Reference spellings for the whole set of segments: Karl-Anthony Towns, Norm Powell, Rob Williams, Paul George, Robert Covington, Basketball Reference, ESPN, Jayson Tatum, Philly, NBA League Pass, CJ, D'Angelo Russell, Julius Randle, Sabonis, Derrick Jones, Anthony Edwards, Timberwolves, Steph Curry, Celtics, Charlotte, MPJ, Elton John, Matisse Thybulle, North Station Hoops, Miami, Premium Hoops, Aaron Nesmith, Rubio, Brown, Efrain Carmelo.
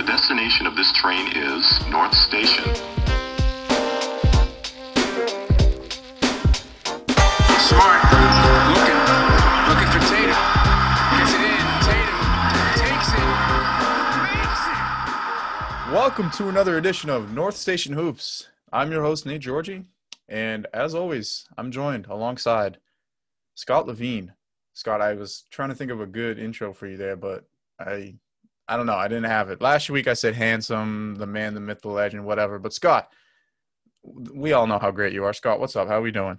The destination of this train is North Station. Smart, looking for Tatum. Gets it in. Tatum takes it. Makes it. Welcome to another edition of North Station Hoops. I'm your host, Nate Georgie, and as always, I'm joined alongside Scott Levine. Scott, I was trying to think of a good intro for you there, but I don't know. I didn't have it. Last week I said handsome, the man, the myth, the legend, whatever. But Scott, we all know how great you are. Scott, what's up? How are we doing?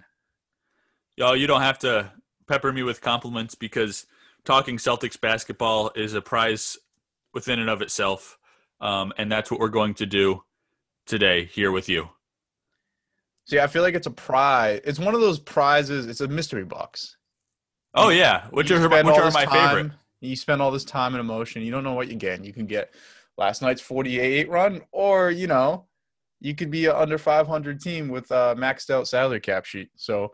Yo, you don't have to pepper me with compliments because talking Celtics basketball is a prize within and of itself. And that's what we're going to do today here with you. See, I feel like it's a prize. It's one of those prizes. It's a mystery box. Oh, yeah. Which are my favorite. You spend all this time and emotion. You don't know what you get. You can get last night's 48 run, or, you know, you could be an under 500 team with a maxed out salary cap sheet. So,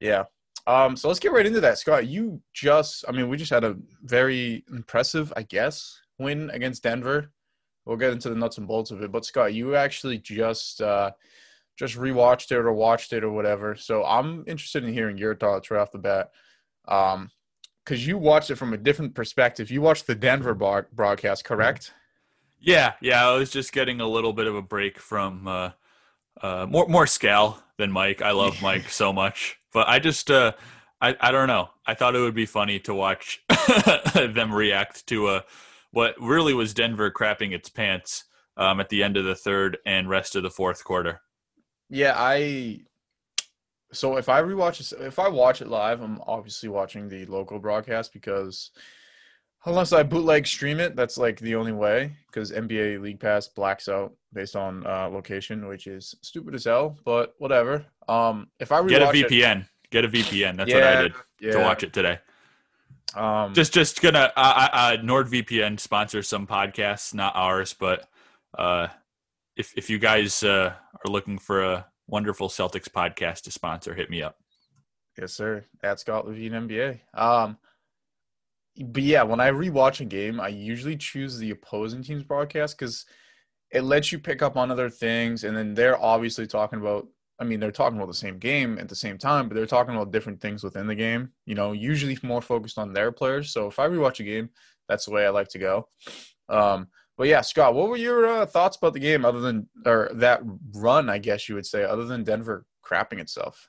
yeah. So let's get right into that. Scott, we just had a very impressive, I guess, win against Denver. We'll get into the nuts and bolts of it. But, Scott, you actually just rewatched it or watched it or whatever. So I'm interested in hearing your thoughts right off the bat. Because you watched it from a different perspective. You watched the Denver broadcast, correct? Yeah. I was just getting a little bit of a break from more Scal than Mike. I love Mike so much. But I just I don't know. I thought it would be funny to watch them react to what really was Denver crapping its pants at the end of the third and rest of the fourth quarter. Yeah, So if I watch it live, I'm obviously watching the local broadcast because unless I bootleg stream it, that's like the only way because NBA League Pass blacks out based on location, which is stupid as hell, but whatever. If I rewatch it, get a VPN. That's what I did to watch it today. Just gonna NordVPN sponsors some podcasts, not ours, but if you guys are looking for a wonderful Celtics podcast to sponsor, hit me up. Yes, sir. At Scott Levine NBA. But yeah, when I rewatch a game, I usually choose the opposing team's broadcast because it lets you pick up on other things. And then they're obviously they're talking about the same game at the same time, but they're talking about different things within the game, you know, usually more focused on their players. So if I rewatch a game, that's the way I like to go. But yeah, Scott, what were your thoughts about the game that run, I guess you would say, other than Denver crapping itself?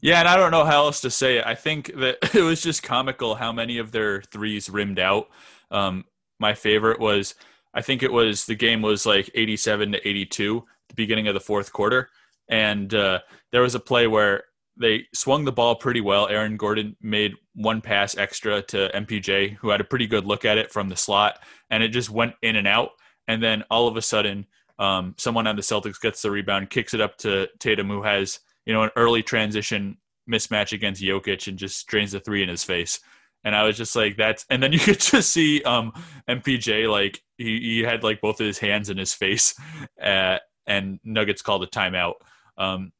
Yeah, and I don't know how else to say it. I think that it was just comical how many of their threes rimmed out. My favorite was, I think it was, the game was like 87-82 at the beginning of the fourth quarter. And there was a play where they swung the ball pretty well. Aaron Gordon made one pass extra to MPJ, who had a pretty good look at it from the slot, and it just went in and out. And then all of a sudden, someone on the Celtics gets the rebound, kicks it up to Tatum, who has, you know, an early transition mismatch against Jokic and just drains the three in his face. And I was just like, and then you could just see MPJ, like he had like both of his hands in his face, and Nuggets called a timeout.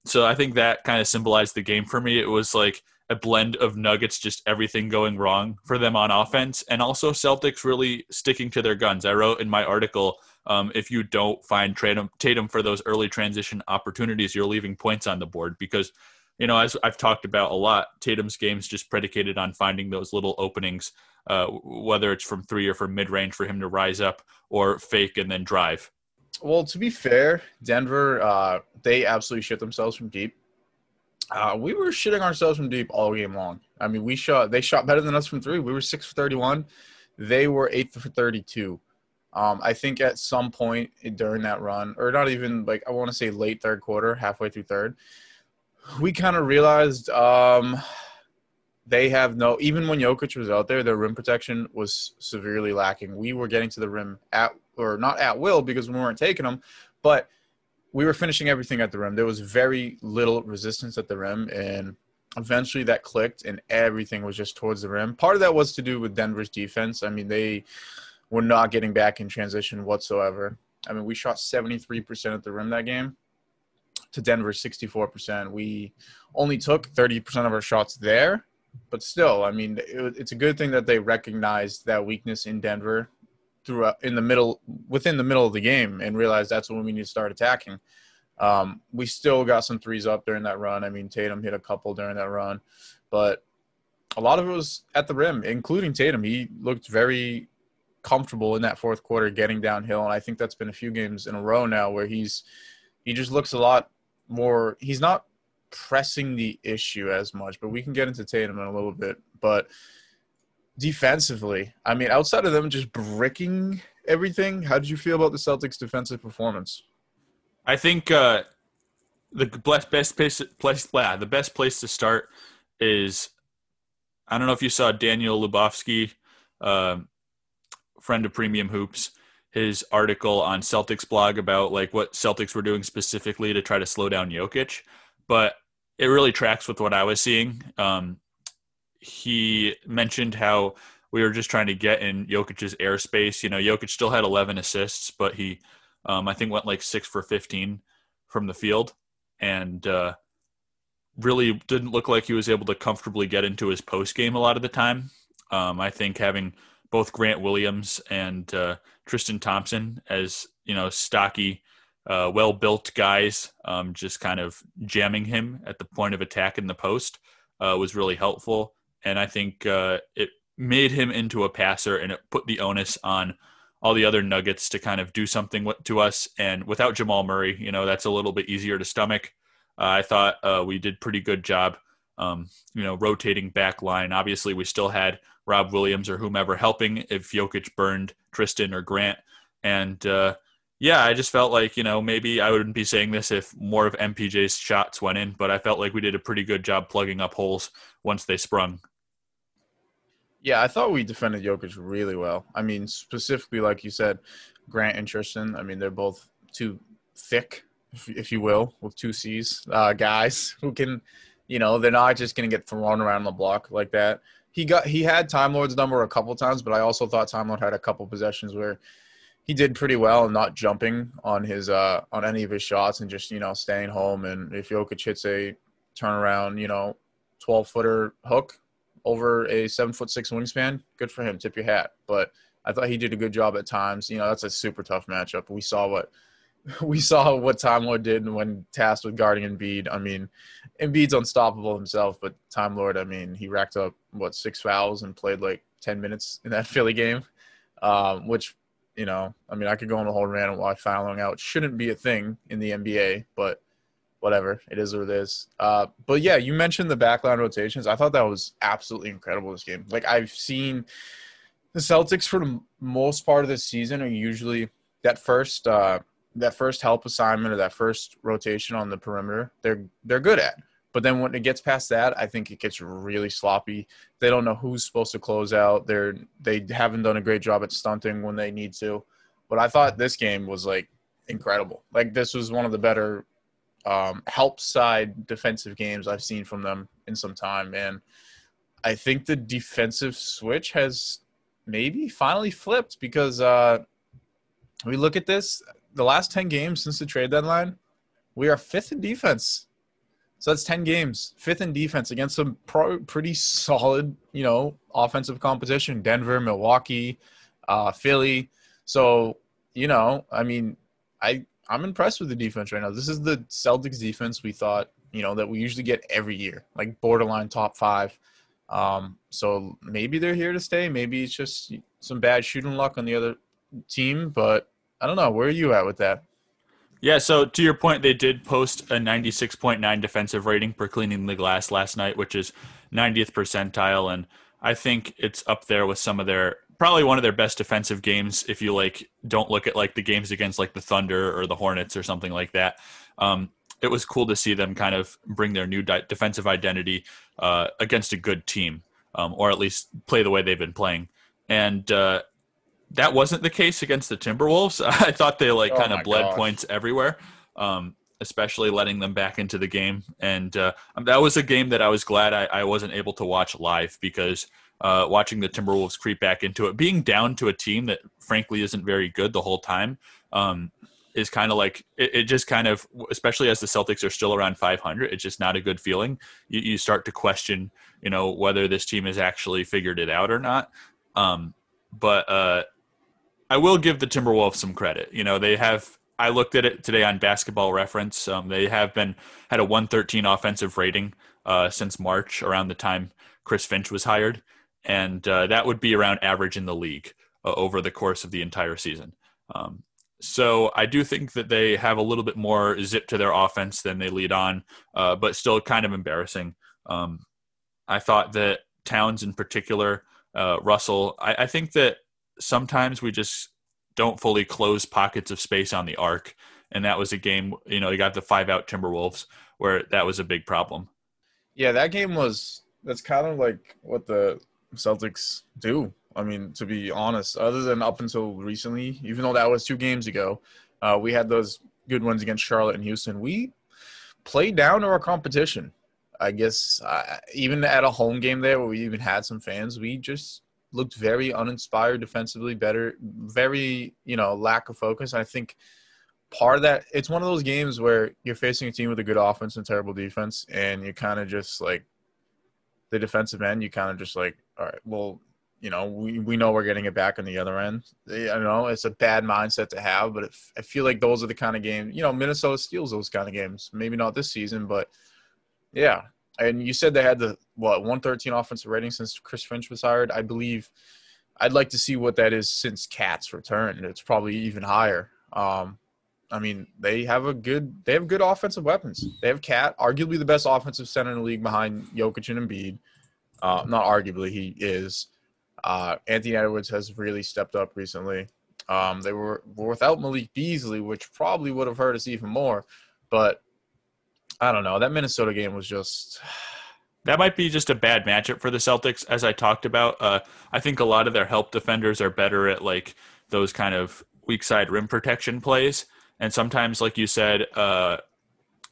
So I think that kind of symbolized the game for me. It was like a blend of Nuggets, just everything going wrong for them on offense, and also Celtics really sticking to their guns. I wrote in my article, if you don't find Tatum for those early transition opportunities, you're leaving points on the board because, you know, as I've talked about a lot, Tatum's game's just predicated on finding those little openings, whether it's from three or from mid-range for him to rise up or fake and then drive. Well, to be fair, Denver, they absolutely shit themselves from deep. We were shitting ourselves from deep all game long. I mean, they shot better than us from three. We were 6 for 31. They were 8 for 32. I think at some point during that run, or not even, like, I want to say late third quarter, halfway through third, we kind of realized they have no – even when Jokic was out there, their rim protection was severely lacking. We were getting to the rim not at will because we weren't taking them, but we were finishing everything at the rim. There was very little resistance at the rim, and eventually that clicked, and everything was just towards the rim. Part of that was to do with Denver's defense. I mean, they were not getting back in transition whatsoever. I mean, we shot 73% at the rim that game to Denver's 64%. We only took 30% of our shots there. But still, I mean, it's a good thing that they recognized that weakness in Denver throughout in the middle, within the middle of the game, and realized that's when we need to start attacking. We still got some threes up during that run. I mean, Tatum hit a couple during that run, but a lot of it was at the rim, including Tatum. He looked very comfortable in that fourth quarter getting downhill, and I think that's been a few games in a row now where he just looks a lot more – he's not pressing the issue as much, but we can get into Tatum in a little bit. But defensively, I mean, outside of them just bricking everything, how did you feel about the Celtics' defensive performance? I think the best place to start is – I don't know if you saw Daniel Lubofsky, friend of Premium Hoops, his article on Celtics blog about like what Celtics were doing specifically to try to slow down Jokic, but it really tracks with what I was seeing. He mentioned how we were just trying to get in Jokic's airspace. You know, Jokic still had 11 assists, but he, I think, went like 6 for 15 from the field, and really didn't look like he was able to comfortably get into his post game a lot of the time. I think having both Grant Williams and Tristan Thompson as, you know, stocky, well-built guys, just kind of jamming him at the point of attack in the post was really helpful. And I think it made him into a passer, and it put the onus on all the other Nuggets to kind of do something to us. And without Jamal Murray, you know, that's a little bit easier to stomach. I thought we did pretty good job, you know, rotating back line. Obviously, we still had Rob Williams or whomever helping if Jokic burned Tristan or Grant. And, yeah, I just felt like, you know, maybe I wouldn't be saying this if more of MPJ's shots went in, but I felt like we did a pretty good job plugging up holes once they sprung. Yeah, I thought we defended Jokic really well. I mean, specifically, like you said, Grant and Tristan, I mean, they're both too thick, if you will, with two C's, guys who can, you know, they're not just going to get thrown around the block like that. He had Time Lord's number a couple times, but I also thought Time Lord had a couple possessions where he did pretty well and not jumping on his, on any of his shots, and just, you know, staying home. And if Jokic hits a turnaround, you know, 12-footer hook over a 7'6" wingspan, good for him. Tip your hat. But I thought he did a good job at times. You know, that's a super tough matchup. We saw what Time Lord did when tasked with guarding Embiid. I mean, Embiid's unstoppable himself, but Time Lord, I mean, he racked up, 6 fouls and played like 10 minutes in that Philly game, which, you know, I mean, I could go on a whole rant on why fouling out shouldn't be a thing in the NBA, but whatever. It is what it is. But, yeah, you mentioned the backline rotations. I thought that was absolutely incredible this game. Like, I've seen the Celtics for the most part of the season are usually that first help assignment or that first rotation on the perimeter, they're good at. But then when it gets past that, I think it gets really sloppy. They don't know who's supposed to close out. They haven't done a great job at stunting when they need to. But I thought this game was, like, incredible. Like, this was one of the better help side defensive games I've seen from them in some time. And I think the defensive switch has maybe finally flipped, because we look at this – the last 10 games since the trade deadline, we are 5th in defense. So that's 10 games, 5th in defense against some pretty solid, you know, offensive competition, Denver, Milwaukee, Philly. So, you know, I mean, I'm impressed with the defense right now. This is the Celtics defense we thought, you know, that we usually get every year, like borderline top 5. So maybe they're here to stay. Maybe it's just some bad shooting luck on the other team, but I don't know. Where are you at with that? Yeah, so to your point, they did post a 96.9 defensive rating per cleaning the glass last night, which is 90th percentile, and I think it's up there with some of their – probably one of their best defensive games if you, like, don't look at, like, the games against, like, the Thunder or the Hornets or something like that. It was cool to see them kind of bring their new defensive identity against a good team, or at least play the way they've been playing. And that wasn't the case against the Timberwolves. I thought they kind of bled points everywhere, especially letting them back into the game. And that was a game that I was glad I wasn't able to watch live, because watching the Timberwolves creep back into it, being down to a team that frankly isn't very good the whole time, is kind of like it just kind of, especially as the Celtics are still around 500, it's just not a good feeling. You start to question, you know, whether this team has actually figured it out or not. But I will give the Timberwolves some credit. You know, they have – I looked at it today on Basketball Reference. They have been – had a 113 offensive rating since March, around the time Chris Finch was hired. And that would be around average in the league over the course of the entire season. So I do think that they have a little bit more zip to their offense than they lead on, but still kind of embarrassing. I thought that Towns in particular, Russell, I think that sometimes we just don't fully close pockets of space on the arc. And that was a game, you know, you got the 5-out Timberwolves where that was a big problem. Yeah, that game was, that's kind of like what the Celtics do. I mean, to be honest, other than up until recently, even though that was 2 games ago, we had those good ones against Charlotte and Houston. We played down to our competition. I guess even at a home game there where we even had some fans, we just looked very uninspired defensively, very, you know, lack of focus. I think part of that, it's one of those games where you're facing a team with a good offense and terrible defense, and you kind of just like the defensive end, you kind of just like, all right, well, you know, we know we're getting it back on the other end. I know it's a bad mindset to have, but I feel like those are the kind of games, you know, Minnesota steals those kind of games. Maybe not this season, but yeah. And you said they had the, 113 offensive rating since Chris Finch was hired. I believe I'd like to see what that is since Cat's return. It's probably even higher. I mean, they have good offensive weapons. They have Cat, arguably the best offensive center in the league behind Jokic and Embiid. Not arguably, he is. Anthony Edwards has really stepped up recently. They were without Malik Beasley, which probably would have hurt us even more. But I don't know. That Minnesota game was just – that might be just a bad matchup for the Celtics, as I talked about. I think a lot of their help defenders are better at, like, those kind of weak side rim protection plays. And sometimes, like you said,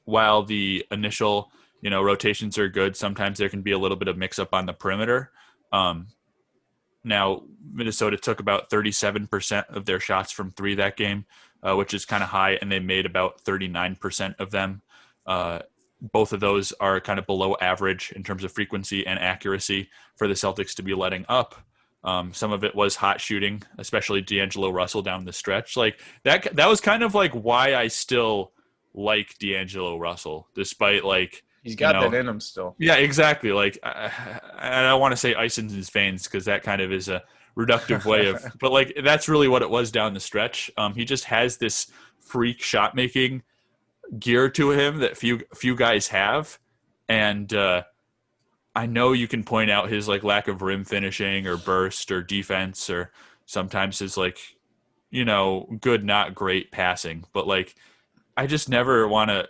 while the initial, you know, rotations are good, sometimes there can be a little bit of mix-up on the perimeter. Now, Minnesota took about 37% of their shots from 3 that game, which is kind of high, and they made about 39% of them. Both of those are kind of below average in terms of frequency and accuracy for the Celtics to be letting up. Some of it was hot shooting, especially D'Angelo Russell down the stretch. Like that was kind of like why I still like D'Angelo Russell, despite like he's got that in him still. Yeah, exactly. Like I don't want to say ice in his veins because that kind of is a reductive way of, but like that's really what it was down the stretch. He just has this freak shot making gear to him that few guys have, and I know you can point out his like lack of rim finishing or burst or defense or sometimes his like, you know, good not great passing, but like I just never want to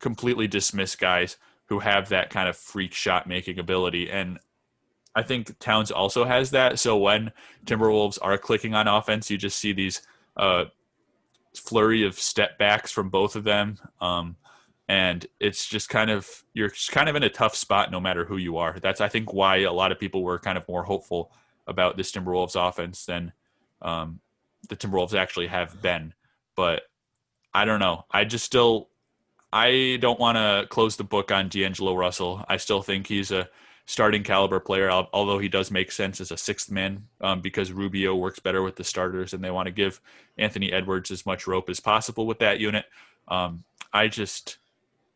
completely dismiss guys who have that kind of freak shot making ability, and I think Towns also has that. So when Timberwolves are clicking on offense, you just see these flurry of step backs from both of them, and it's just kind of, you're just kind of in a tough spot no matter who you are. That's I think why a lot of people were kind of more hopeful about this Timberwolves offense than the Timberwolves actually have been. But I don't know, I don't want to close the book on D'Angelo Russell. I still think he's a starting caliber player, although he does make sense as a 6th man because Rubio works better with the starters and they want to give Anthony Edwards as much rope as possible with that unit. I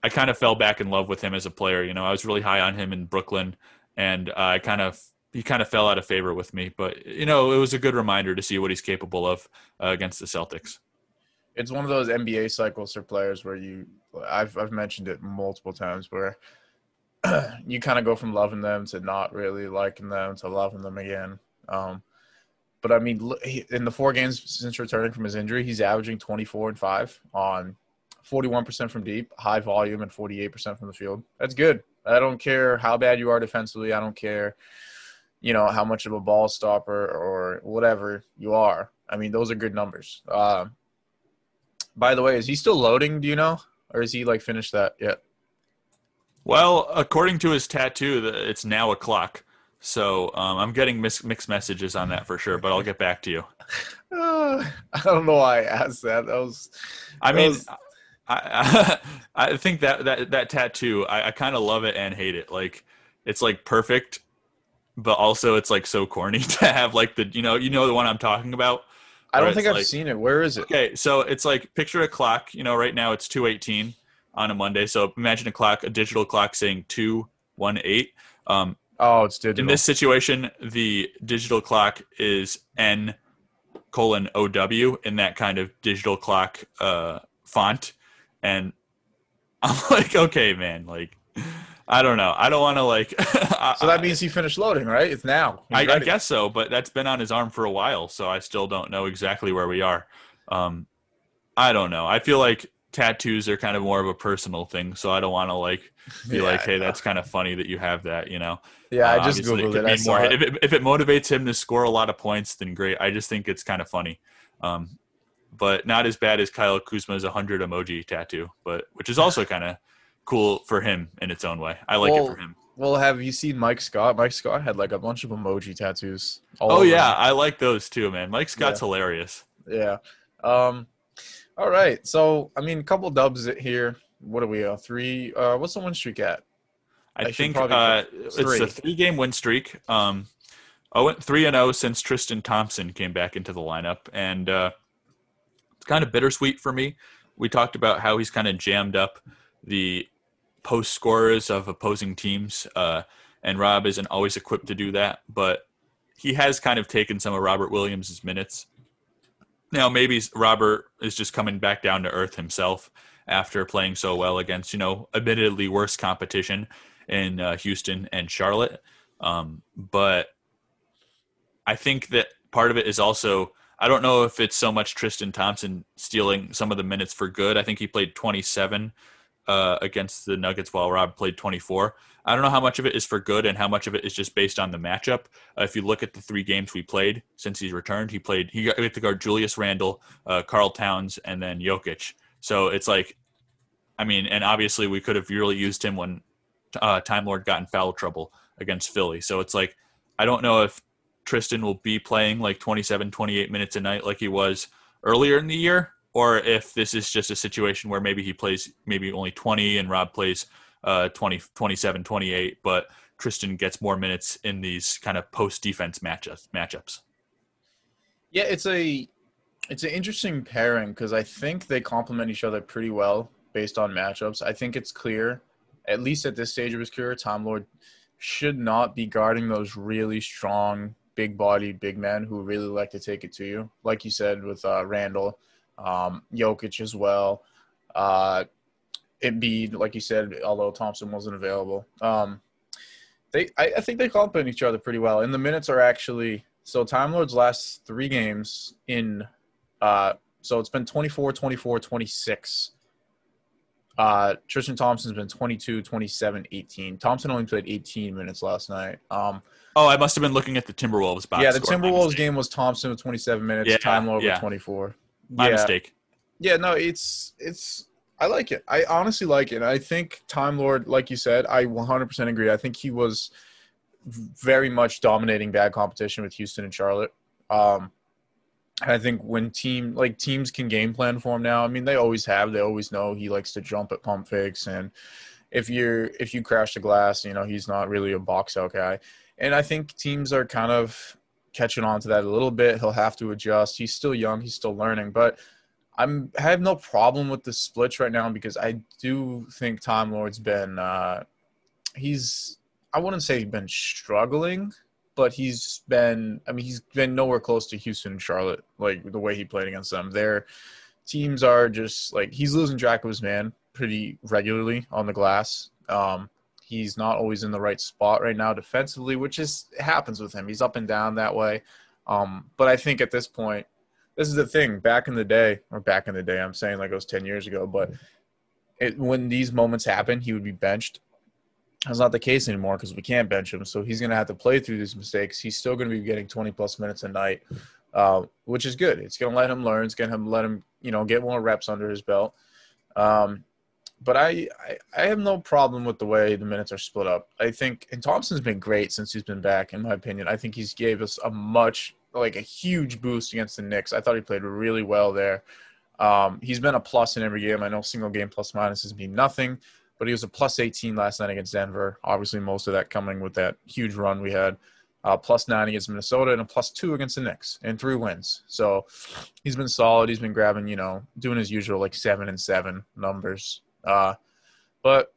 kind of fell back in love with him as a player. You know, I was really high on him in Brooklyn, and he kind of fell out of favor with me. But, you know, it was a good reminder to see what he's capable of against the Celtics. It's one of those NBA cycles for players where I've mentioned it multiple times, where you kind of go from loving them to not really liking them to loving them again. But I mean, in the 4 games since returning from his injury, he's averaging 24 and 5 on 41% from deep, high volume, and 48% from the field. That's good. I don't care how bad you are defensively. I don't care, you know, how much of a ball stopper or whatever you are. I mean, those are good numbers. By the way, is he still loading? Do you know, or is he like finished that yet? Well, according to his tattoo, it's now a clock. So I'm getting mixed messages on that for sure, but I'll get back to you. I don't know why I asked that. I think that tattoo, I kind of love it and hate it. Like, it's like perfect, but also it's like so corny to have like the, you know the one I'm talking about I don't think I've seen it. Where is it? Okay, so it's like picture a clock. You know, right now it's 2:18 on a Monday. So imagine a clock, a digital clock saying 2:18. Oh, it's digital. In this situation, the digital clock is N:OW in that kind of digital clock font. And I'm like, okay, man, like, I don't know. I don't want to, like. So that means he finished loading, right? It's now. I guess so, but that's been on his arm for a while, so I still don't know exactly where we are. I don't know. I feel like tattoos are kind of more of a personal thing, so I don't want to, like, be like, hey, that's kind of funny that you have that, you know? Yeah, I just Googled it. If it motivates him to score a lot of points, then great. I just think it's kind of funny. But not as bad as Kyle Kuzma's 100 emoji tattoo, but which is also kind of cool for him in its own way. I like it for him. Well, have you seen Mike Scott? Mike Scott had like a bunch of emoji tattoos. Yeah, I like those too, man. Mike Scott's hilarious. Yeah. All right. So, I mean, a couple dubs here. What are we on? Three. What's the win streak at? I think it's a 3-game win streak. I went 3-0 since Tristan Thompson came back into the lineup, and it's kind of bittersweet for me. We talked about how he's kind of jammed up the post scorers of opposing teams, and Rob isn't always equipped to do that, but he has kind of taken some of Robert Williams' minutes. Now, maybe Robert is just coming back down to earth himself after playing so well against, you know, admittedly worse competition in Houston and Charlotte. But I think that part of it is also, I don't know if it's so much Tristan Thompson stealing some of the minutes for good. I think he played 27 against the Nuggets while Rob played 24. I don't know how much of it is for good and how much of it is just based on the matchup. If you look at the 3 games we played since he's returned, he got to guard Julius Randle, Karl Towns, and then Jokic. So it's like, I mean, and obviously we could have really used him when Time Lord got in foul trouble against Philly. So it's like, I don't know if Tristan will be playing like 27, 28 minutes a night like he was earlier in the year, or if this is just a situation where maybe he plays maybe only 20 and Rob plays 20, 27, 28, but Tristan gets more minutes in these kind of post-defense matchups. Yeah, it's an interesting pairing because I think they complement each other pretty well based on matchups. I think it's clear, at least at this stage of his career, Time Lord should not be guarding those really strong, big-bodied big men who really like to take it to you. Like you said with Randall, Jokic as well, Embiid, like you said, although Thompson wasn't available. I think they complement each other pretty well. And the minutes are actually – so Time Lord's last 3 games in so it's been 24, 24, 26. Tristan Thompson's been 22, 27, 18. Thompson only played 18 minutes last night. I must have been looking at the Timberwolves box. Yeah, the Timberwolves game was Thompson with 27 minutes, Time Lord with 24. My mistake. Yeah, no, it's I like it. I honestly like it. I think Time Lord, like you said, I 100% agree. I think he was very much dominating bad competition with Houston and Charlotte. And I think when teams can game plan for him now. I mean, they always have. They always know he likes to jump at pump fakes, and if you crash the glass, you know he's not really a box out guy. And I think teams are kind of catching on to that a little bit. He'll have to adjust. He's still young. He's still learning. But I have no problem with the splits right now because I do think Time Lord's been I wouldn't say he's been struggling, but he's been nowhere close to Houston and Charlotte, like the way he played against them. Their teams are just like, he's losing track of his man pretty regularly on the glass. He's not always in the right spot right now defensively, which happens with him. He's up and down that way. But I think at this point, this is the thing. Back in the day, I'm saying like it was 10 years ago, but when these moments happen, he would be benched. That's not the case anymore because we can't bench him. So he's going to have to play through these mistakes. He's still going to be getting 20-plus minutes a night, which is good. It's going to let him learn. It's going to let him, you know, get more reps under his belt. But I have no problem with the way the minutes are split up. I think – and Thompson's been great since he's been back, in my opinion. I think he's gave us a huge boost against the Knicks. I thought he played really well there. He's been a plus in every game. I know single game plus-minus has been nothing. But he was a plus 18 last night against Denver. Obviously, most of that coming with that huge run we had. +9 against Minnesota, and a +2 against the Knicks, and 3 wins. So he's been solid. He's been grabbing, you know, doing his usual, like, 7 and 7 numbers. But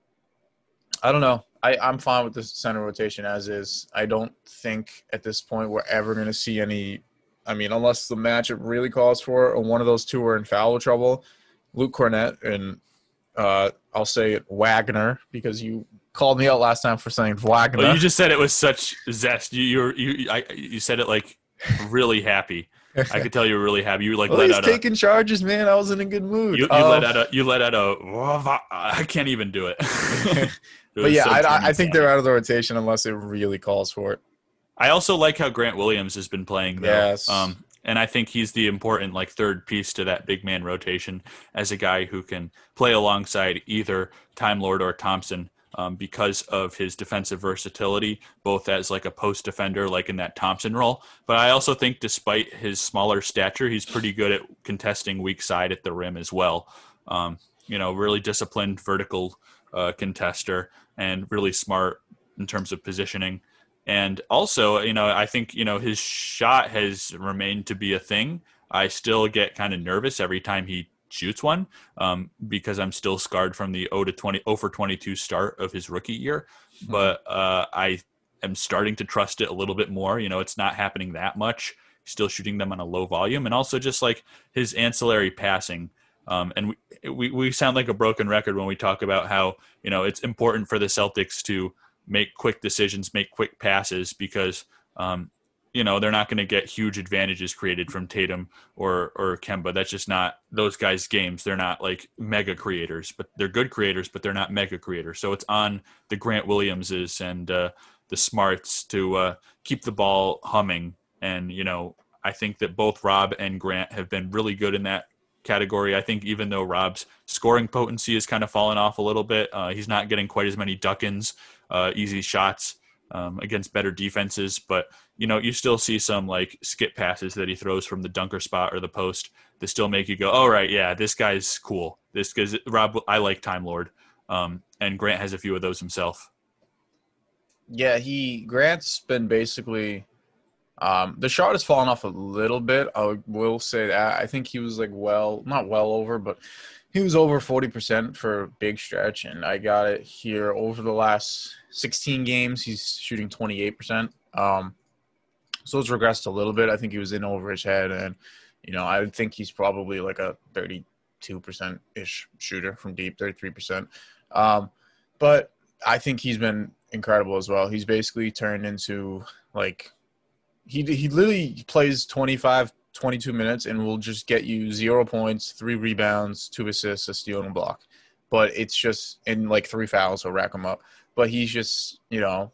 I don't know. I'm fine with the center rotation as is. I don't think at this point we're ever going to see any – I mean, unless the matchup really calls for it or one of those two are in foul trouble, Luke Cornett and I'll say it, Wagner, because you called me out last time for saying Wagner. Well, you just said it with such zest. You said it like really happy. I could tell you were really happy. You like well, let he's out taking charges, man. I was in a good mood. You let out a I can't even do it. But yeah, so I think they're out of the rotation unless it really calls for it. I also like how Grant Williams has been playing, though. Yes. And I think he's the important like third piece to that big man rotation as a guy who can play alongside either Time Lord or Thompson. Because of his defensive versatility, both as like a post defender, like in that Thompson role. But I also think despite his smaller stature, he's pretty good at contesting weak side at the rim as well. You know, really disciplined vertical contester and really smart in terms of positioning. And also, you know, I think, you know, his shot has remained to be a thing. I still get kind of nervous every time he shoots one because I'm still scarred from the 0 for 22 start of his rookie year. But I am starting to trust it a little bit more. You know, it's not happening that much. Still shooting them on a low volume. And also just like his ancillary passing. And we sound like a broken record when we talk about how, you know, it's important for the Celtics to make quick decisions, make quick passes because, you know, they're not going to get huge advantages created from Tatum or Kemba. That's just not those guys' games. They're not like mega creators, but they're good creators, but they're not mega creators. So it's on the Grant Williamses and the Smarts to keep the ball humming. And, you know, I think that both Rob and Grant have been really good in that category. I think even though Rob's scoring potency has kind of fallen off a little bit, he's not getting quite as many duck-ins, easy shots against better defenses, but you know, you still see some like skip passes that he throws from the dunker spot or the post that still make you go, all right, yeah, this guy's cool. This because Rob, I like Time Lord, and Grant has a few of those himself. Yeah, Grant's been basically the shot has fallen off a little bit. I will say that I think he was like not well over, but he was over 40% for a big stretch, and I got it here. Over the last 16 games, he's shooting 28%. So it's regressed a little bit. I think he was in over his head, and, you know, I think he's probably like a 32%-ish shooter from deep, 33%. But I think he's been incredible as well. He's basically turned into, like, he literally plays 22 minutes and will just get you 0 points, 3 rebounds, 2 assists, a steal, and a block. But it's just – and, like, 3 fouls, he'll rack them up. But he's just, you know,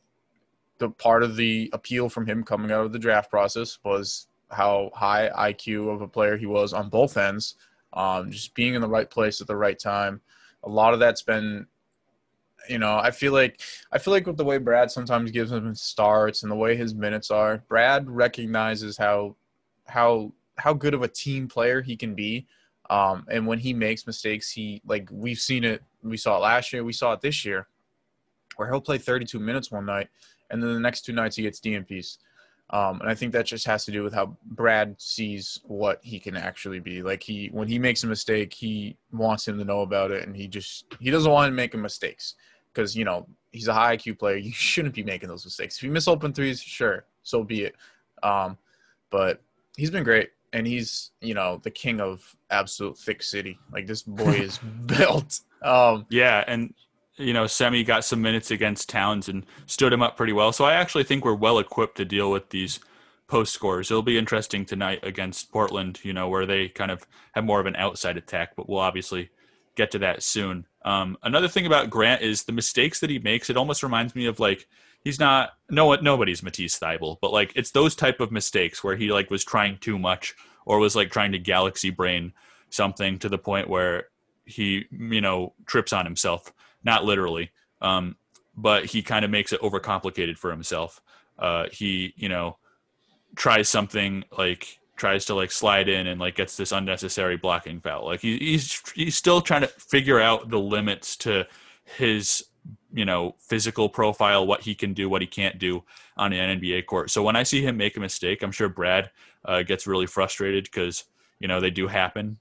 the part of the appeal from him coming out of the draft process was how high IQ of a player he was on both ends, just being in the right place at the right time. A lot of that's been – you know, I feel like with the way Brad sometimes gives him his starts and the way his minutes are, Brad recognizes how good of a team player he can be, and when he makes mistakes, he like we've seen it. We saw it last year. We saw it this year, where he'll play 32 minutes one night, and then the next 2 nights he gets DNPs. And I think that just has to do with how Brad sees what he can actually be. Like when he makes a mistake, he wants him to know about it, and he doesn't want him making mistakes because you know he's a high IQ player. You shouldn't be making those mistakes. If you miss open threes, sure, so be it. But he's been great, and he's, you know, the king of absolute thick city. Like, this boy is built. Yeah, and, you know, Semi got some minutes against Towns and stood him up pretty well. So I actually think we're well-equipped to deal with these post scores. It'll be interesting tonight against Portland, you know, where they kind of have more of an outside attack, but we'll obviously get to that soon. Another thing about Grant is the mistakes that he makes. It almost reminds me of, like, he's not – nobody's Matisse Thybulle, but, like, it's those type of mistakes where he, like, was trying too much or was, like, trying to galaxy brain something to the point where he, you know, trips on himself. Not literally, but he kind of makes it overcomplicated for himself. He, you know, tries something, like, tries to, like, slide in and, like, gets this unnecessary blocking foul. Like, he's still trying to figure out the limits to his – you know, physical profile, what he can do, what he can't do on an NBA court. So when I see him make a mistake, I'm sure Brad gets really frustrated because, you know, they do happen.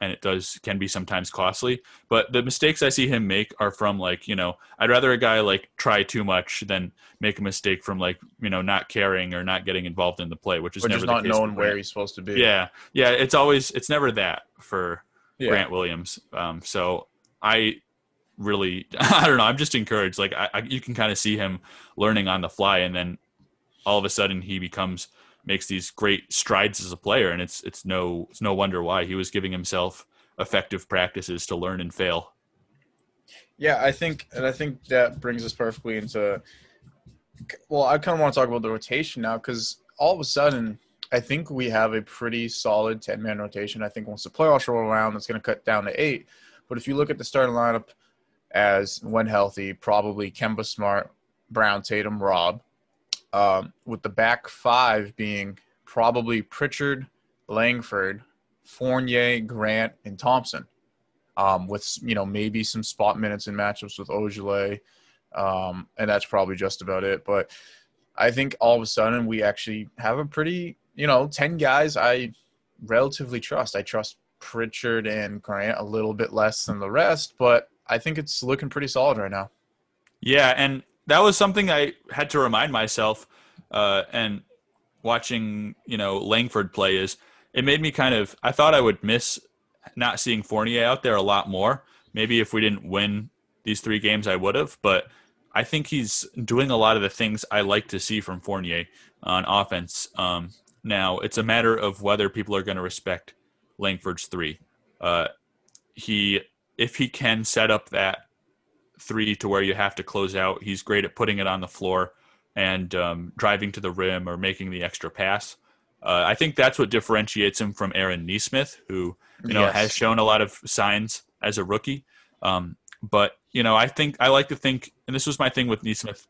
And it can be sometimes costly, but the mistakes I see him make are from like, you know, I'd rather a guy like try too much than make a mistake from like, you know, not caring or not getting involved in the play, which is never the case. Or just not knowing where he's supposed to be. Yeah. Yeah. It's never that for Grant Williams. So I don't know. I'm just encouraged. Like you can kind of see him learning on the fly, and then all of a sudden he makes these great strides as a player, and it's no wonder why he was giving himself effective practices to learn and fail. Yeah, I think that brings us perfectly into. Well, I kind of want to talk about the rotation now, because all of a sudden I think we have a pretty solid 10-man rotation. I think once the playoffs roll around, it's going to cut down to 8. But if you look at the starting lineup, as when healthy, probably Kemba, Smart, Brown, Tatum, Rob, with the back 5 being probably Pritchard, Langford, Fournier, Grant, and Thompson, with, you know, maybe some spot minutes and matchups with Ogilvy, and that's probably just about it. But I think all of a sudden we actually have a pretty, you know, 10 guys I relatively trust. I trust Pritchard and Grant a little bit less than the rest, but I think it's looking pretty solid right now. Yeah, and that was something I had to remind myself and watching, you know, Langford play is it made me kind of – I thought I would miss not seeing Fournier out there a lot more. Maybe if we didn't win these 3 games, I would have. But I think he's doing a lot of the things I like to see from Fournier on offense. Now, it's a matter of whether people are going to respect Langford's 3. If he can set up that 3 to where you have to close out, he's great at putting it on the floor and driving to the rim or making the extra pass. I think that's what differentiates him from Aaron Nesmith, who, you know, has shown a lot of signs as a rookie. But, you know, I like to think, and this was my thing with Nesmith,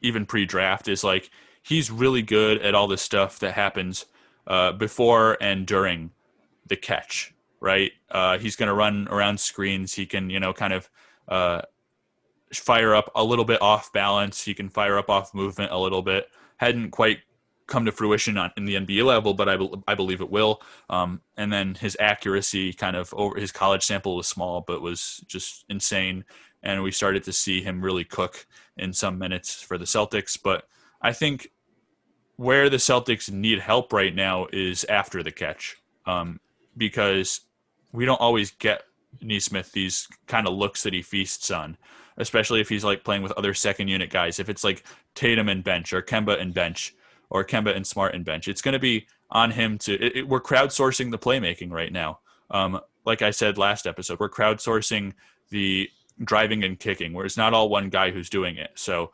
even pre-draft, is like, he's really good at all this stuff that happens before and during the catch, right? He's going to run around screens. He can, you know, kind of fire up a little bit off balance. He can fire up off movement a little bit. Hadn't quite come to fruition in the NBA level, but I believe it will. And then his accuracy kind of over his college sample was small, but was just insane. And we started to see him really cook in some minutes for the Celtics. But I think where the Celtics need help right now is after the catch. Because we don't always get Nesmith these kind of looks that he feasts on, especially if he's like playing with other second unit guys. If it's like Tatum and bench, or Kemba and bench, or Kemba and Smart and bench, it's going to be on him we're crowdsourcing the playmaking right now. Like I said last episode, we're crowdsourcing the driving and kicking, where it's not all one guy who's doing it. So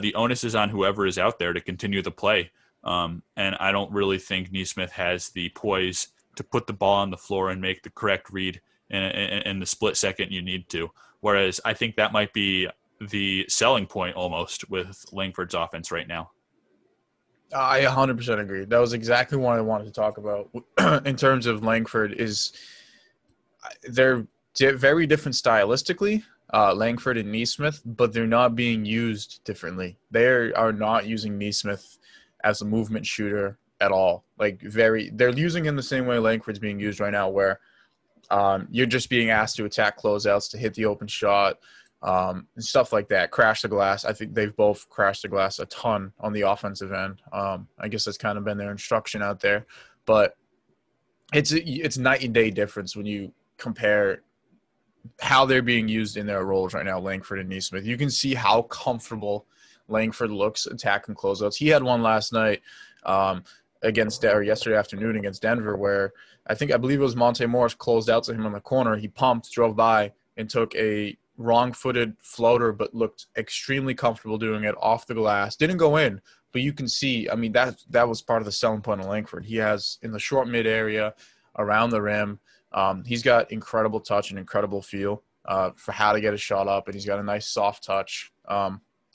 the onus is on whoever is out there to continue the play. And I don't really think Nesmith has the poise to put the ball on the floor and make the correct read in the split second you need to. Whereas I think that might be the selling point almost with Langford's offense right now. I 100% agree. That was exactly what I wanted to talk about in terms of Langford. Is they're very different stylistically, Langford and Nesmith, but they're not being used differently. They are not using Nesmith as a movement shooter at all. Like they're using him the same way Langford's being used right now, where you're just being asked to attack closeouts, to hit the open shot, and stuff like that. Crash the glass. I think they've both crashed the glass a ton on the offensive end. I guess that's kind of been their instruction out there, but it's night and day difference when you compare how they're being used in their roles right now, Langford and Nesmith. You can see how comfortable Langford looks attacking closeouts. He had one last night, yesterday afternoon against Denver, where I believe it was Monte Morris closed out to him on the corner. He pumped, drove by, and took a wrong-footed floater, but looked extremely comfortable doing it off the glass. Didn't go in, but you can see, I mean, that was part of the selling point of Langford. He has in the short mid area around the rim. He's got incredible touch and incredible feel for how to get a shot up, and he's got a nice soft touch.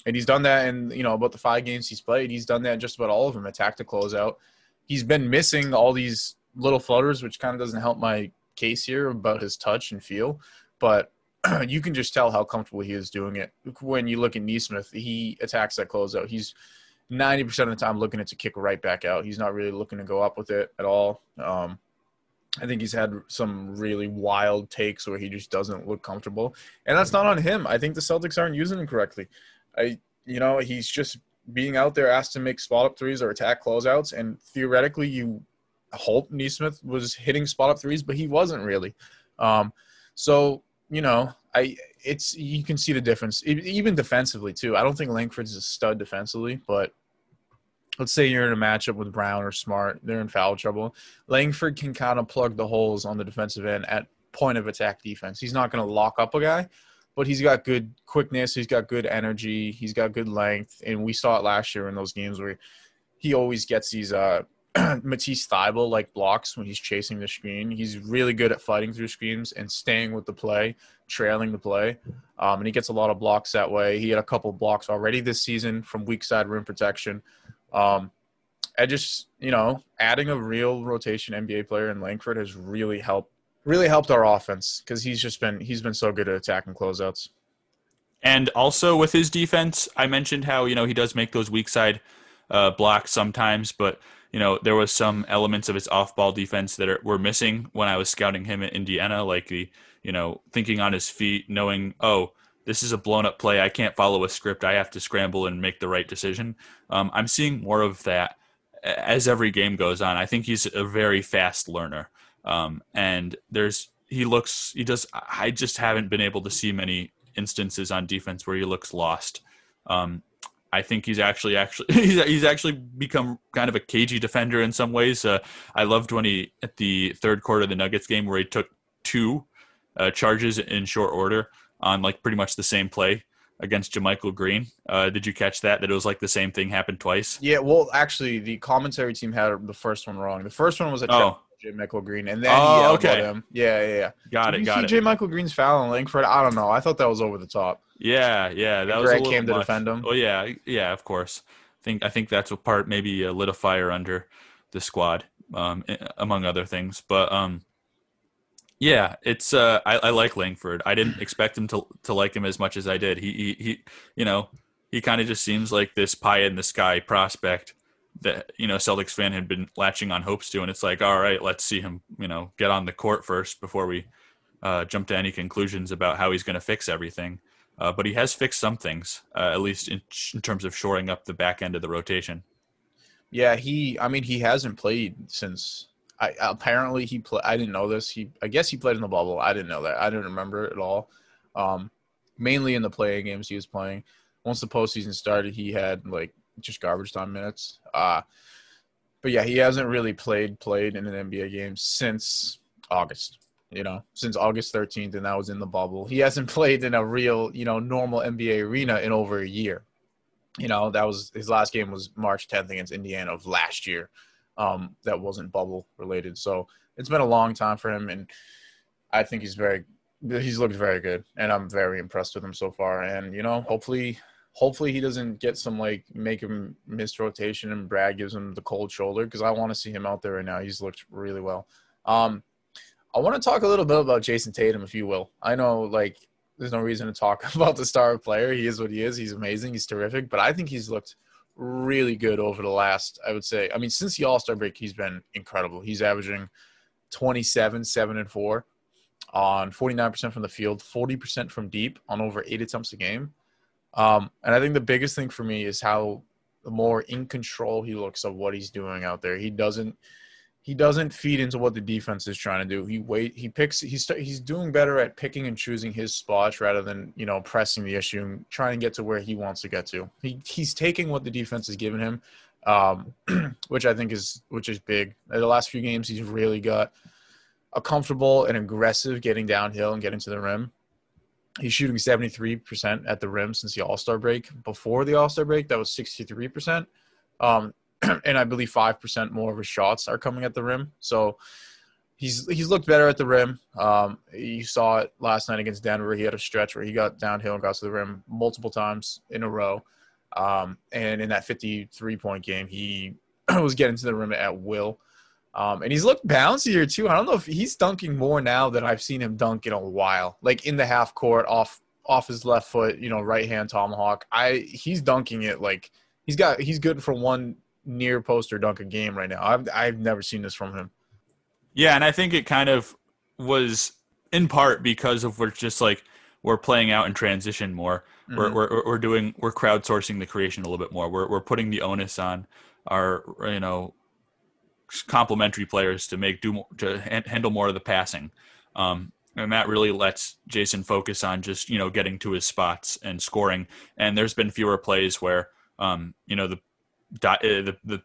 And he's done that in, you know, about the 5 games he's played. He's done that in just about all of them, attack to close out. He's been missing all these little floaters, which kind of doesn't help my case here about his touch and feel. But you can just tell how comfortable he is doing it. When you look at Nesmith, he attacks that closeout. He's 90% of the time looking to kick right back out. He's not really looking to go up with it at all. I think he's had some really wild takes where he just doesn't look comfortable. And that's not on him. I think the Celtics aren't using him correctly. He's just being out there asked to make spot-up threes or attack closeouts, and theoretically you hope Nesmith was hitting spot-up threes, but he wasn't really. You can see the difference, even defensively too. I don't think Langford's a stud defensively, but let's say you're in a matchup with Brown or Smart. They're in foul trouble. Langford can kind of plug the holes on the defensive end at point of attack defense. He's not going to lock up a guy, but he's got good quickness. He's got good energy. He's got good length. And we saw it last year in those games where he always gets these Matisse Thybulle-like blocks when he's chasing the screen. He's really good at fighting through screens and staying with the play, trailing the play. And he gets a lot of blocks that way. He had a couple blocks already this season from weak side rim protection. Adding a real rotation NBA player in Langford has really helped our offense, because he's been so good at attacking closeouts. And also with his defense, I mentioned how, he does make those weak side blocks sometimes, but there was some elements of his off-ball defense that were missing when I was scouting him at Indiana, like the, thinking on his feet, knowing, this is a blown-up play. I can't follow a script. I have to scramble and make the right decision. I'm seeing more of that as every game goes on. I think he's a very fast learner. I just haven't been able to see many instances on defense where he looks lost. I think he's actually become kind of a cagey defender in some ways. I loved when he, at the third quarter of the Nuggets game, where he took two charges in short order on pretty much the same play against JaMychal Green. Did you catch that? That it was the same thing happened twice? Yeah, well, actually, the commentary team had the first one wrong. The first one was a JaMychal Green, and then he elbowed him. Yeah. Got it. See JaMychal Green's foul on Langford? I don't know. I thought that was over the top. Yeah. That was Grant came to defend him. Oh, yeah, of course. I think that's what part maybe lit a fire under the squad, among other things. But, it's I like Langford. I didn't expect him to like him as much as I did. He kind of just seems like this pie-in-the-sky prospect that, Celtics fan had been latching on hopes to, and it's all right, let's see him, get on the court first before we jump to any conclusions about how he's going to fix everything. But he has fixed some things, at least in terms of shoring up the back end of the rotation. Yeah, he hasn't played since – apparently he played – I didn't know this. I guess he played in the bubble. I didn't know that. I didn't remember it at all. Mainly in the play-in games he was playing. Once the postseason started, he had, just garbage time minutes. But, yeah, he hasn't really played in an NBA game since August. Since August 13th, and that was in the bubble. He hasn't played in a real, normal NBA arena in over a year. That was his last game was March 10th against Indiana of last year. That wasn't bubble related. So it's been a long time for him, and I think he's looked very good, and I'm very impressed with him so far. And, hopefully he doesn't get some, make him miss rotation and Brad gives him the cold shoulder, because I want to see him out there right now. He's looked really well. I want to talk a little bit about Jayson Tatum, if you will. I know, there's no reason to talk about the star player. He is what he is. He's amazing. He's terrific. But I think he's looked really good over the last, I would say. I mean, since the All-Star break, he's been incredible. He's averaging 27, 7, and 4 on 49% from the field, 40% from deep on over 8 attempts a game. And I think the biggest thing for me is how the more in control he looks of what he's doing out there. He doesn't feed into what the defense is trying to do. He's doing better at picking and choosing his spots rather than, pressing the issue and trying to get to where he wants to get to. He's taking what the defense is giving him, which I think is big. In the last few games, he's really got a comfortable and aggressive getting downhill and getting to the rim. He's shooting 73% at the rim since the All-Star break. Before the All-Star break, that was 63%. And I believe 5% more of his shots are coming at the rim. So he's looked better at the rim. You saw it last night against Denver. He had a stretch where he got downhill and got to the rim multiple times in a row. And in that 53-point game, he was getting to the rim at will. And he's looked bouncier too. I don't know if he's dunking more now than I've seen him dunk in a while, like in the half court off his left foot, you know, right hand tomahawk. He's dunking it like he's good for one near post or dunk a game right now. I've never seen this from him. Yeah, and I think it kind of was in part because of we're playing out in transition more. Mm-hmm. We're crowdsourcing the creation a little bit more. We're putting the onus on our complementary players to handle more of the passing, and that really lets Jayson focus on just getting to his spots and scoring. And there's been fewer plays where the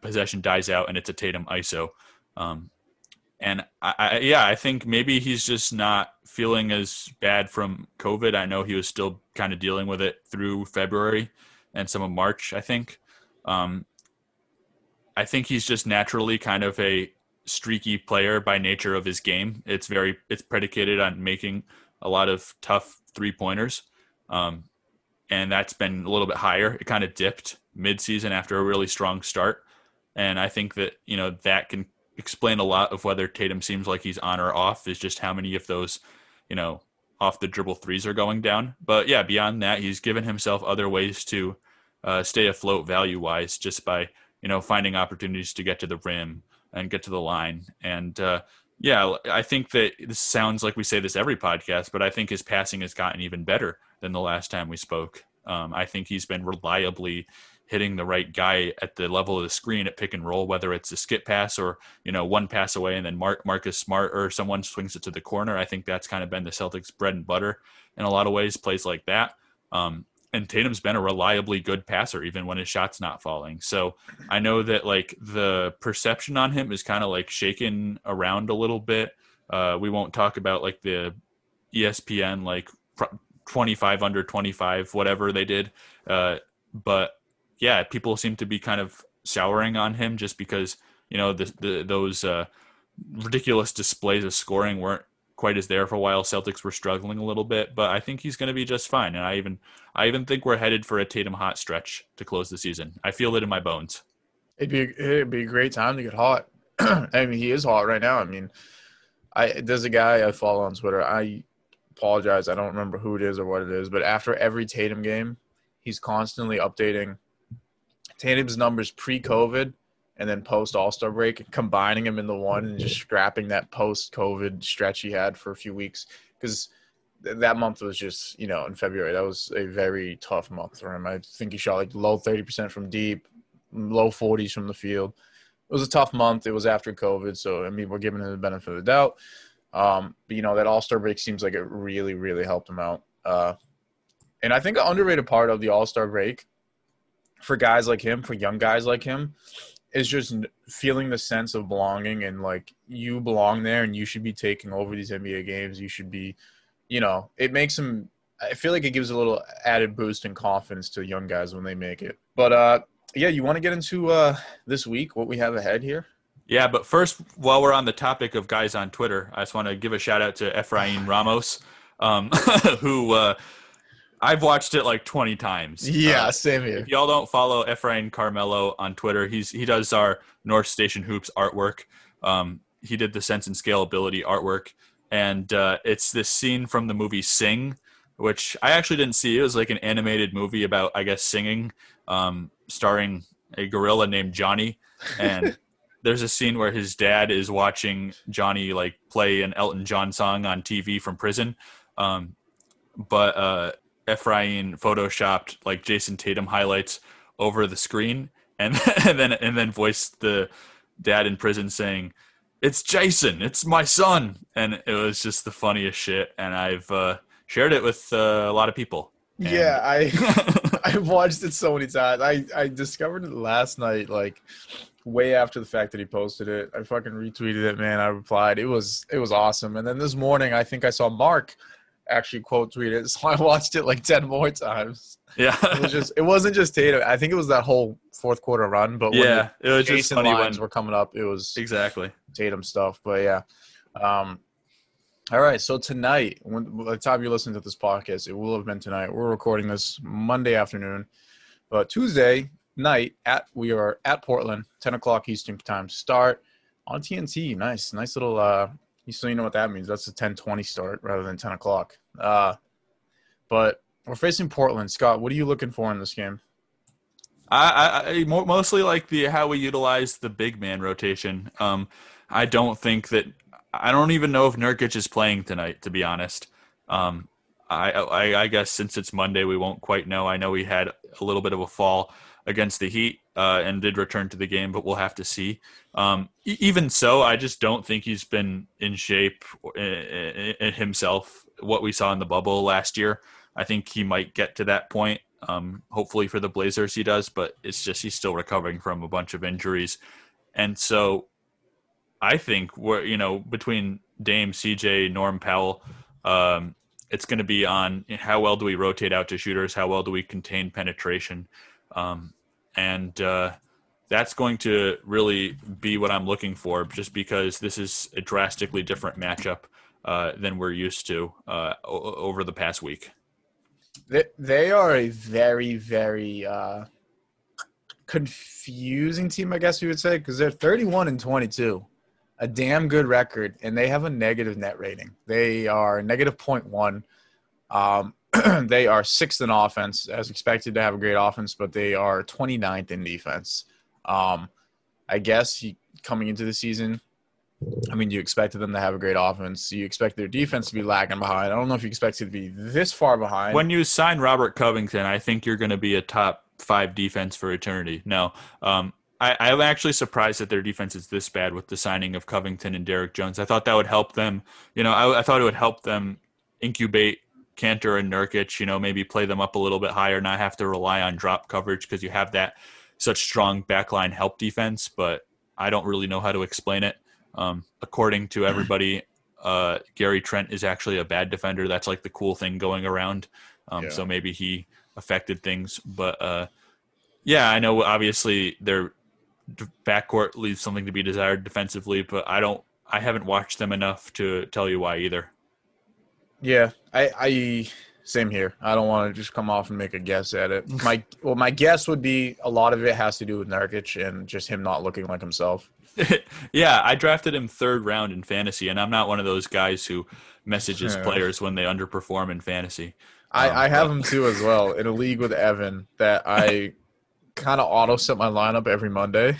possession dies out and it's a Tatum ISO. I think maybe he's just not feeling as bad from COVID. I know he was still kind of dealing with it through February and some of March, I think. I think he's just naturally kind of a streaky player by nature of his game. It's predicated on making a lot of tough three-pointers, and that's been a little bit higher. It kind of dipped mid-season after a really strong start, and I think that, that can – explain a lot of whether Tatum seems like he's on or off, is just how many of those, off the dribble threes are going down. But yeah, beyond that, he's given himself other ways to stay afloat value wise, just by, finding opportunities to get to the rim and get to the line. And I think that this sounds like we say this every podcast, but I think his passing has gotten even better than the last time we spoke. I think he's been reliably hitting the right guy at the level of the screen at pick and roll, whether it's a skip pass or, one pass away and then Marcus Smart or someone swings it to the corner. I think that's kind of been the Celtics' bread and butter in a lot of ways, plays like that. And Tatum's been a reliably good passer, even when his shot's not falling. So I know that the perception on him is kind of shaken around a little bit. We won't talk about the ESPN, 25 under 25, whatever they did. But yeah, people seem to be kind of souring on him just because, those ridiculous displays of scoring weren't quite as there for a while. Celtics were struggling a little bit, but I think he's going to be just fine. And I even think we're headed for a Tatum hot stretch to close the season. I feel it in my bones. It'd be a great time to get hot. I mean, he is hot right now. I mean, there's a guy I follow on Twitter. I apologize. I don't remember who it is or what it is, but after every Tatum game, he's constantly updating Tatum's numbers pre-COVID and then post-All-Star break, combining them into one and just scrapping that post-COVID stretch he had for a few weeks, because that month was just, in February, that was a very tough month for him. I think he shot low 30% from deep, low 40s from the field. It was a tough month. It was after COVID, so, I mean, we're giving him the benefit of the doubt. But, that All-Star break seems like it really, really helped him out. And I think an underrated part of the All-Star break for guys like him, for young guys like him, is just feeling the sense of belonging and you belong there and you should be taking over these NBA games. You should be, it makes them. I feel it gives a little added boost and confidence to young guys when they make it. But you want to get into this week, what we have ahead here? Yeah, but first, while we're on the topic of guys on Twitter, I just want to give a shout out to Efrain Ramos, who. I've watched it 20 times. Yeah, same here. If y'all don't follow Efrain Carmelo on Twitter, he does our North Station Hoops artwork. He did the Sense and Scalability artwork. And it's this scene from the movie Sing, which I actually didn't see. It was an animated movie about, I guess, singing, starring a gorilla named Johnny. And there's a scene where his dad is watching Johnny play an Elton John song on TV from prison. Efrain photoshopped Jayson Tatum highlights over the screen and then voiced the dad in prison saying, "It's Jayson, it's my son," and it was just the funniest shit, and I've shared it with a lot of people. And yeah, I've watched it so many times. I discovered it last night, way after the fact that he posted it. I fucking retweeted it, man. I replied. It was awesome. And then this morning, I think I saw Mark actually quote tweet it, so I watched it 10 more times. Yeah. It wasn't just Tatum. I think it was that whole fourth quarter run, but yeah, when it was just funny lines were coming up, it was exactly Tatum stuff. But yeah, all right, so tonight, by the time you listen to this podcast, it will have been tonight. We're recording this Monday afternoon, but Tuesday night we are at Portland, 10 o'clock Eastern time start. On TNT, nice. Nice little so you know what that means. That's a 10:20 start rather than 10 o'clock. But we're facing Portland. Scott, what are you looking for in this game? I mostly like how we utilize the big man rotation. I don't even know if Nurkic is playing tonight, to be honest. I guess since it's Monday, we won't quite know. I know he had a little bit of a fall against the Heat and did return to the game, but we'll have to see. Even so, I just don't think he's been in shape himself, what we saw in the bubble last year. I think he might get to that point. Hopefully for the Blazers he does, but it's just he's still recovering from a bunch of injuries. And so I think we're, between Dame, CJ, Norm Powell, it's going to be on how well do we rotate out to shooters, how well do we contain penetration. And that's going to really be what I'm looking for, just because this is a drastically different matchup than we're used to over the past week. They are a very, very confusing team, I guess you would say, because they're 31-22, a damn good record, and they have a negative net rating. They are -0.1. They are 6th in offense, as expected to have a great offense, but they are 29th in defense. I guess coming into the season, you expected them to have a great offense. You expect their defense to be lagging behind. I don't know if you expect it to be this far behind. When you sign Robert Covington, I think you're going to be a top 5 defense for eternity. No, I'm actually surprised that their defense is this bad with the signing of Covington and Derrick Jones. I thought that would help them. I thought it would help them incubate Cantor and Nurkic, maybe play them up a little bit higher, not have to rely on drop coverage because you have that such strong backline help defense, but I don't really know how to explain it. According to everybody, Gary Trent is actually a bad defender. That's like the cool thing going around. So maybe he affected things, but I know obviously their backcourt leaves something to be desired defensively, but I haven't watched them enough to tell you why either. Yeah, I same here. I don't want to just come off and make a guess at it. My guess would be a lot of it has to do with Nurkic and just him not looking like himself. Yeah, I drafted him 3rd round in fantasy, and I'm not one of those guys who messages players when they underperform in fantasy. I have him too as well in a league with Evan that I kind of auto-set my lineup every Monday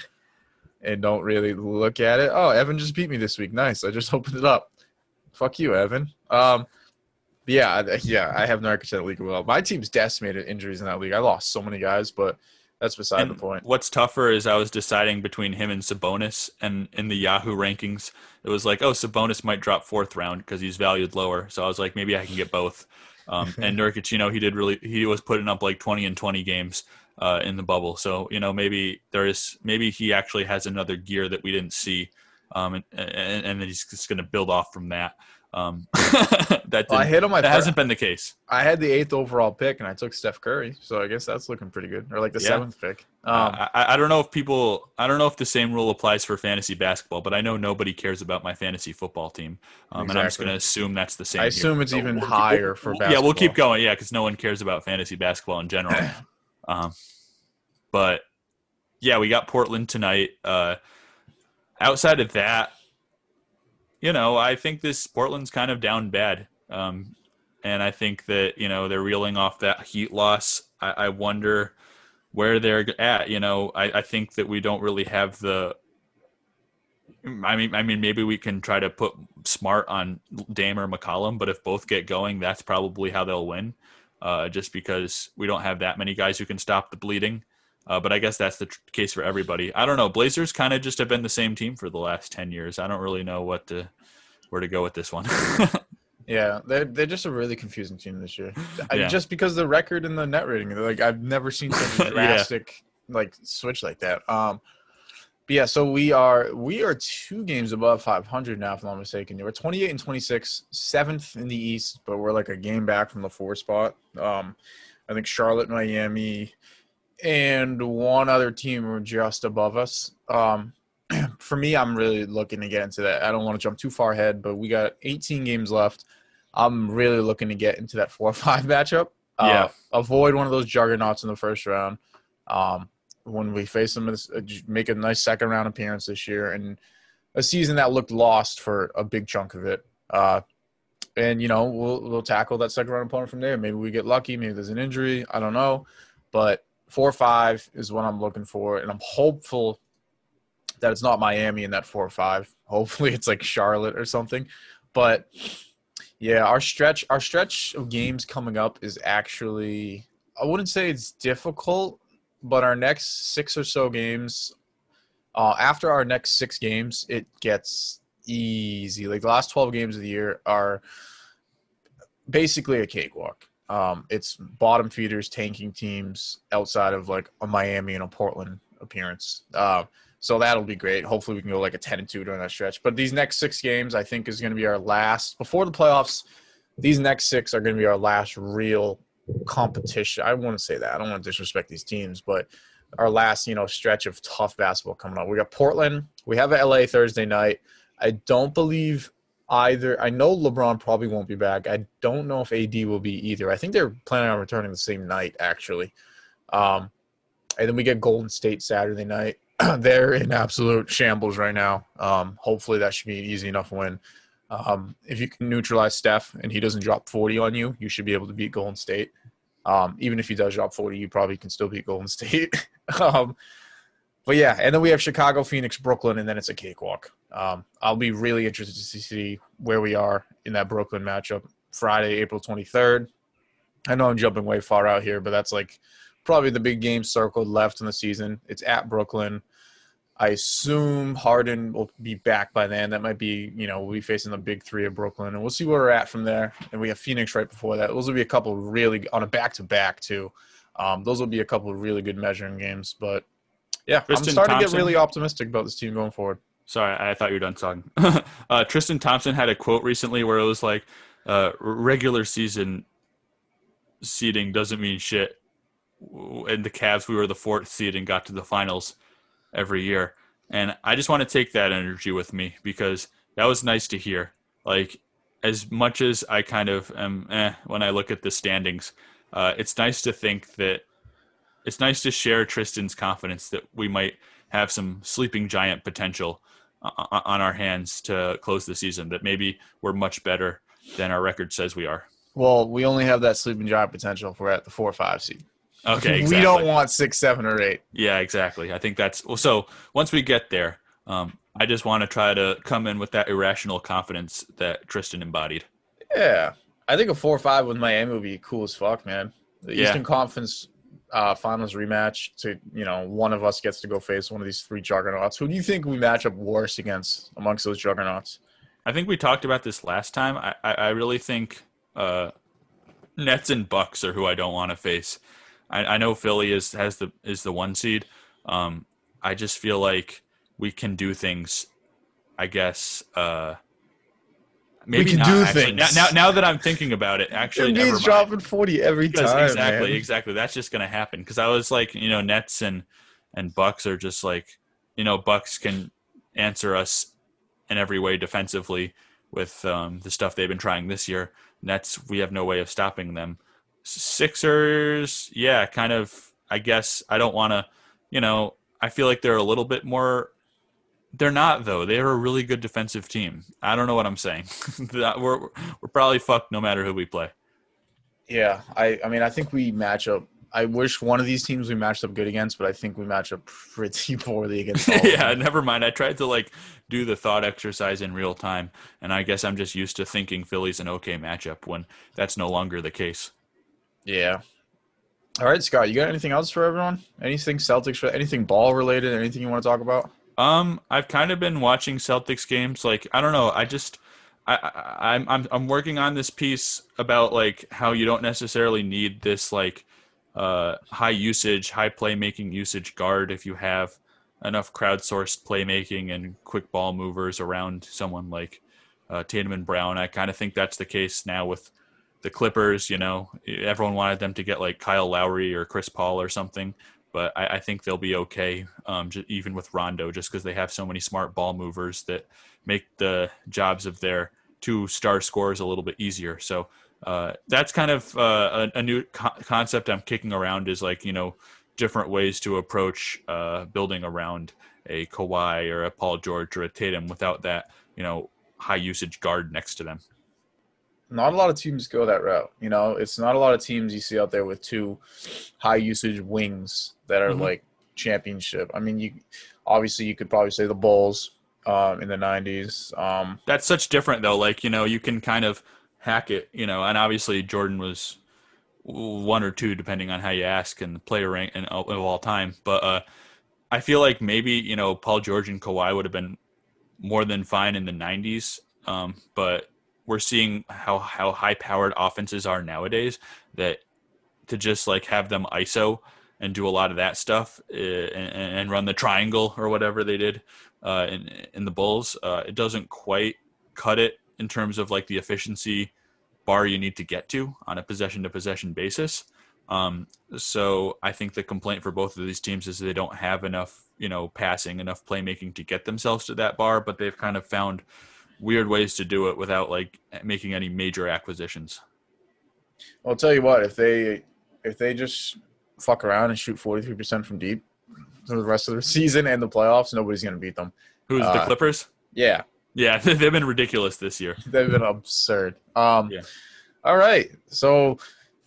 and don't really look at it. Oh, Evan just beat me this week. Nice. I just opened it up. Fuck you, Evan. Yeah, I have Nurkic in that league as well. My team's decimated injuries in that league. I lost so many guys, but that's beside the point. What's tougher is I was deciding between him and Sabonis, and in the Yahoo rankings, it was like, oh, Sabonis might drop 4th round because he's valued lower. So I was like, maybe I can get both. And Nurkic, he was putting up like 20 and 20 games in the bubble. So, maybe he actually has another gear that we didn't see. And then he's just going to build off from that. That hasn't been the case. I had the 8th overall pick, and I took Steph Curry, so I guess that's looking pretty good. Or like the 7th pick. I don't know if I don't know if the same rule applies for fantasy basketball, but I know nobody cares about my fantasy football team, and I'm just going to assume that's the same. I assume here. It's so even higher for basketball. Yeah, we'll keep going. Yeah, because no one cares about fantasy basketball in general. But yeah, we got Portland tonight. Outside of that, I think this Portland's kind of down bad. And I think that, they're reeling off that Heat loss. I wonder where they're at. I think that we don't really have the – I mean, maybe we can try to put Smart on Dame or McCollum, but if both get going, that's probably how they'll win, just because we don't have that many guys who can stop the bleeding. But I guess that's the case for everybody. I don't know. Blazers kind of just have been the same team for the last 10 years. I don't really know where to go with this one. Yeah, they're just a really confusing team this year. Just because the record and the net rating, I've never seen such a drastic switch like that. But yeah, so we are 2 games above 500 now, if I'm not mistaken. We're 28-26, 7th in the East, but we're a game back from the 4 spot. I think Charlotte, Miami, and one other team were just above us. For me, I'm really looking to get into that. I don't want to jump too far ahead, but we got 18 games left. I'm really looking to get into that 4-5 matchup. Avoid one of those juggernauts in the 1st round. When we face them, make a nice 2nd round appearance this year. And a season that looked lost for a big chunk of it. And, you know, we'll tackle that second-round opponent from there. Maybe we get lucky. Maybe there's an injury. I don't know. But 4-5 is what I'm looking for, and I'm hopeful that it's not Miami in that 4-5. Hopefully it's like Charlotte or something. But, yeah, our stretch of games coming up is actually – I wouldn't say it's difficult, but our next six or so games after our next six games, it gets easy. Like the last 12 games of the year are basically a cakewalk. It's bottom feeders, tanking teams outside of like a Miami and a Portland appearance. So that'll be great. Hopefully we can go like a 10-2 during that stretch. But these next six games, I think, is going to be our last before the playoffs. These next six are going to be our last real competition. I want to say that. I don't want to disrespect these teams, but our last, you know, stretch of tough basketball coming up. We got Portland. We have LA Thursday night. I don't believe either. I know LeBron probably won't be back. I don't know if AD will be either. I think they're planning on returning the same night, actually. And then we get Golden State Saturday night. They're in absolute shambles right now. Hopefully that should be an easy enough win. If you can neutralize Steph and he doesn't drop 40 on you, you should be able to beat Golden State. Even if he does drop 40, you probably can still beat Golden State. But, yeah, and then we have Chicago, Phoenix, Brooklyn, and then it's a cakewalk. I'll be really interested to see where we are in that Brooklyn matchup Friday, April 23rd. I know I'm jumping way far out here, but that's, like, probably the big game circled left in the season. It's at Brooklyn. I assume Harden will be back by then. That might be, you know, we'll be facing the big three of Brooklyn, and we'll see where we're at from there. And we have Phoenix right before that. Those will be a couple really on a back-to-back too. Those will be a couple of really good measuring games. But, yeah, Tristan I'm starting Thompson, to get really optimistic about this team going forward. Sorry, I thought you were done talking. Tristan Thompson had a quote recently where it was like, regular season seeding doesn't mean shit. In the Cavs, we were the fourth seed and got to the finals every year. And I just want to take that energy with me because that was nice to hear. Like, as much as I kind of am when I look at the standings, it's nice to think that it's nice to share Tristan's confidence that we might have some sleeping giant potential on our hands to close the season, that maybe we're much better than our record says we are. Well, we only have that sleeping giant potential if we're at the 4-5 seed. Okay, exactly. We don't want 6, 7, or 8. Yeah, exactly. I think that's well. So once we get there, I just want to try to come in with that irrational confidence that Tristan embodied. Yeah, I think a 4-5 with Miami would be cool as fuck, man. The Eastern Conference Finals rematch. To you know, one of us gets to go face one of these three juggernauts. Who do you think we match up worse against amongst those juggernauts? I think we talked about this last time. I really think Nets and Bucks are who I don't want to face. I know Philly is the one seed. I just feel like we can do things. I guess maybe we can do actually. Things. Now that I'm thinking about it, actually, never mind. Dropping 40 every time. Exactly, man. Exactly. That's just gonna happen because I was like, you know, Nets and Bucks are just like, you know, Bucks can answer us in every way defensively with the stuff they've been trying this year. Nets, we have no way of stopping them. Sixers, yeah, kind of, I guess I don't want to, you know, I feel like they're a little bit more, they're not though. They're a really good defensive team. I don't know what I'm saying. We're probably fucked no matter who we play. Yeah. I mean, I think we match up, I wish one of these teams we matched up good against, but I think we match up pretty poorly against all of them. Yeah, never mind. I tried to like do the thought exercise in real time. And I guess I'm just used to thinking Philly's an okay matchup when that's no longer the case. Yeah. All right, Scott, you got anything else for everyone? Anything Celtics, anything ball related, anything you want to talk about? I've kind of been watching Celtics games. Like, I don't know. I just, I'm working on this piece about like how you don't necessarily need this like high usage, high playmaking usage guard. If you have enough crowdsourced playmaking and quick ball movers around someone like Tatum and Brown, I kind of think that's the case now with the Clippers. You know, everyone wanted them to get like Kyle Lowry or Chris Paul or something, but I think they'll be okay, even with Rondo, just because they have so many smart ball movers that make the jobs of their two star scorers a little bit easier. So that's kind of a new concept I'm kicking around, is like, you know, different ways to approach building around a Kawhi or a Paul George or a Tatum without that, you know, high usage guard next to them. Not a lot of teams go that route. You know, it's not a lot of teams you see out there with two high usage wings that are like championship. I mean, you obviously you could probably say the Bulls in the 90s. That's such different though. Like, you know, you can kind of hack it, you know, and obviously Jordan was one or two, depending on how you ask, and the player rank and of all time. But I feel like maybe, you know, Paul George and Kawhi would have been more than fine in the 90s. But we're seeing how high-powered offenses are nowadays, that to just, like, have them ISO and do a lot of that stuff and run the triangle or whatever they did in the Bulls, it doesn't quite cut it in terms of, like, the efficiency bar you need to get to on a possession-to-possession basis. So I think the complaint for both of these teams is they don't have enough, you know, passing, enough playmaking to get themselves to that bar, but they've kind of found – weird ways to do it without, like, making any major acquisitions. Well, I'll tell you what, if they just fuck around and shoot 43% from deep for the rest of the season and the playoffs, nobody's going to beat them. Who's the Clippers? Yeah. Yeah, they've been ridiculous this year. They've been absurd. Yeah. All right. So,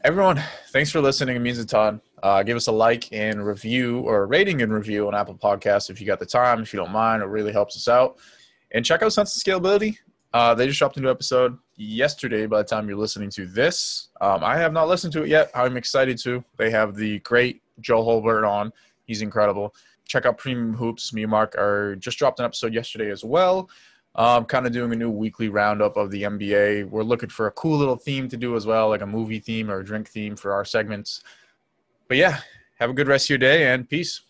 everyone, thanks for listening. It means a ton. Give us a like and review, or a rating and review on Apple Podcasts if you got the time, if you don't mind. It really helps us out. And check out Sense of Scalability. They just dropped a new episode yesterday by the time you're listening to this. I have not listened to it yet. I'm excited to. They have the great Joe Holbert on. He's incredible. Check out Premium Hoops. Me and Mark just dropped an episode yesterday as well. Kind of doing a new weekly roundup of the NBA. We're looking for a cool little theme to do as well, like a movie theme or a drink theme for our segments. But, yeah, have a good rest of your day and peace.